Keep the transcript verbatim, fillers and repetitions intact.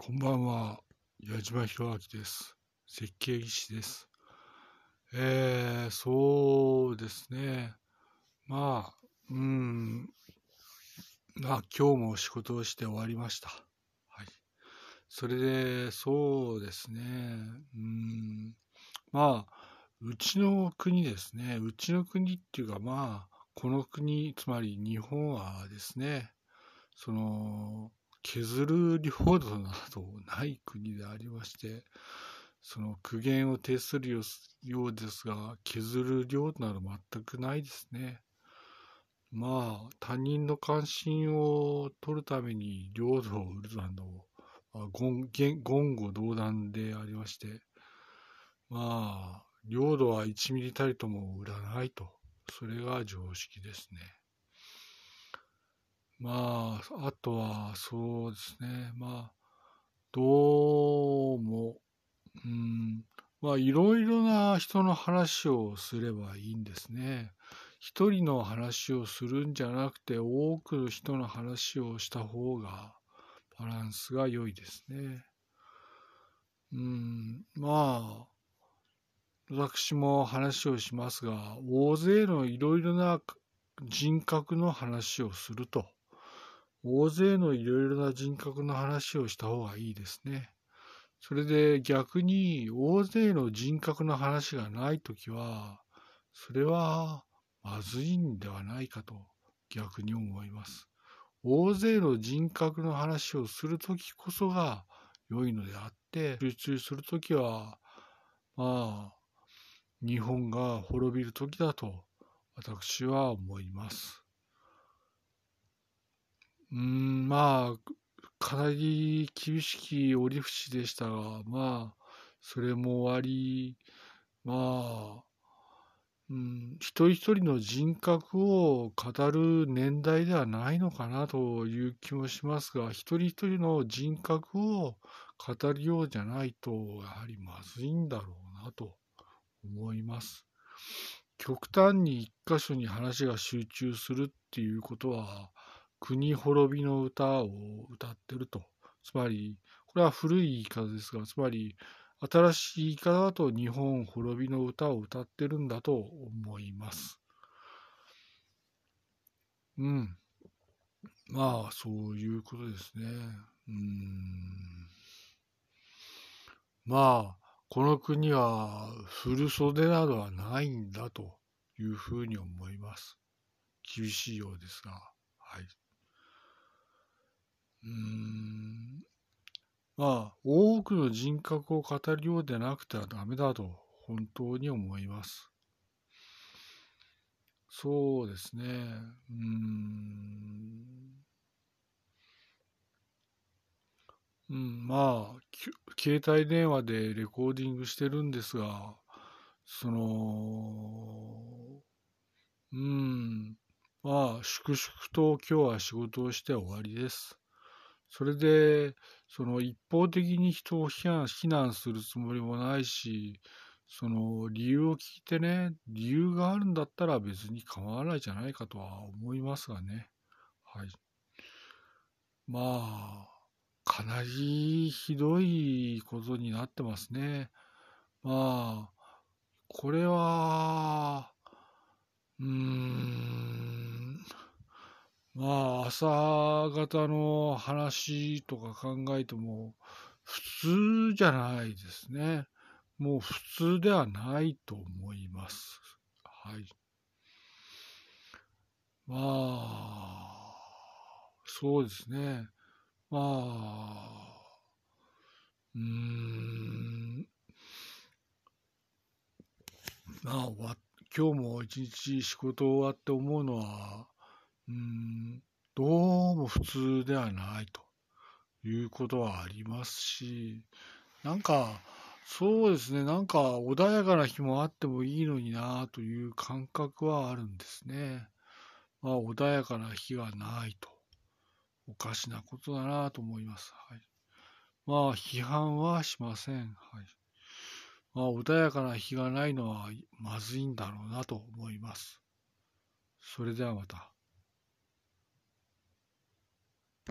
こんばんは、矢島博明です。設計技師です。えー、そうですね。まあ、うん、まあ、今日も仕事をして終わりました。はい。それで、そうですね。うん、まあ、うちの国ですね。うちの国っていうか、まあ、この国、つまり日本はですね、その、削る領土などない国でありまして、その苦言を呈するようですが、削る領土など全くないですね。まあ他人の関心を取るために領土を売るなど言語道断でありまして、まあ領土はいちミリたりとも売らないと、それが常識ですね。まあ、あとは、そうですね。まあ、どうも、うん、まあ、いろいろな人の話をすればいいんですね。一人の話をするんじゃなくて、多くの人の話をした方が、バランスが良いですね。うん、まあ、私も話をしますが、大勢のいろいろな人格の話をすると、大勢のいろいろな人格の話をした方がいいですね。それで逆に大勢の人格の話がないときは、それはまずいんではないかと逆に思います。大勢の人格の話をするときこそが良いのであって、集中するときは、まあ、日本が滅びるときだと私は思います。うーん、まあ、かなり厳しき折り節でしたが、まあ、それも終わり、まあ、うん、一人一人の人格を語る年代ではないのかなという気もしますが、一人一人の人格を語るようじゃないと、やはりまずいんだろうなと思います。極端に一箇所に話が集中するっていうことは、国滅びの歌を歌ってると。つまり、これは古い言い方ですが、つまり、新しい言い方だと日本滅びの歌を歌ってるんだと思います。うん。まあ、そういうことですね。うーん。まあ、この国は古袖などはないんだというふうに思います。厳しいようですが、はい。うーん。まあ、多くの人格を語るようでなくてはダメだと本当に思います。そうですね。うーん。うん、まあ、携帯電話でレコーディングしてるんですが、その、うん、まあ、粛々と今日は仕事をして終わりです。それで、その一方的に人を非難、非難するつもりもないし、その理由を聞いてね、理由があるんだったら別に構わないじゃないかとは思いますがね。はい。まあ、かなりひどいことになってますね。まあ、これは、うーん、まあ、朝方の話とか考えても、普通じゃないですね。もう普通ではないと思います。はい。まあ、そうですね。まあ、うーん、まあ、わ今日も一日仕事終わって思うのは、うーん、どうも普通ではないということはありますし、なんか、そうですね、なんか穏やかな日もあってもいいのになという感覚はあるんですね。まあ、穏やかな日がないと。おかしなことだなと思います。はい。まあ、批判はしません。はい。まあ、穏やかな日がないのはまずいんだろうなと思います。それではまた。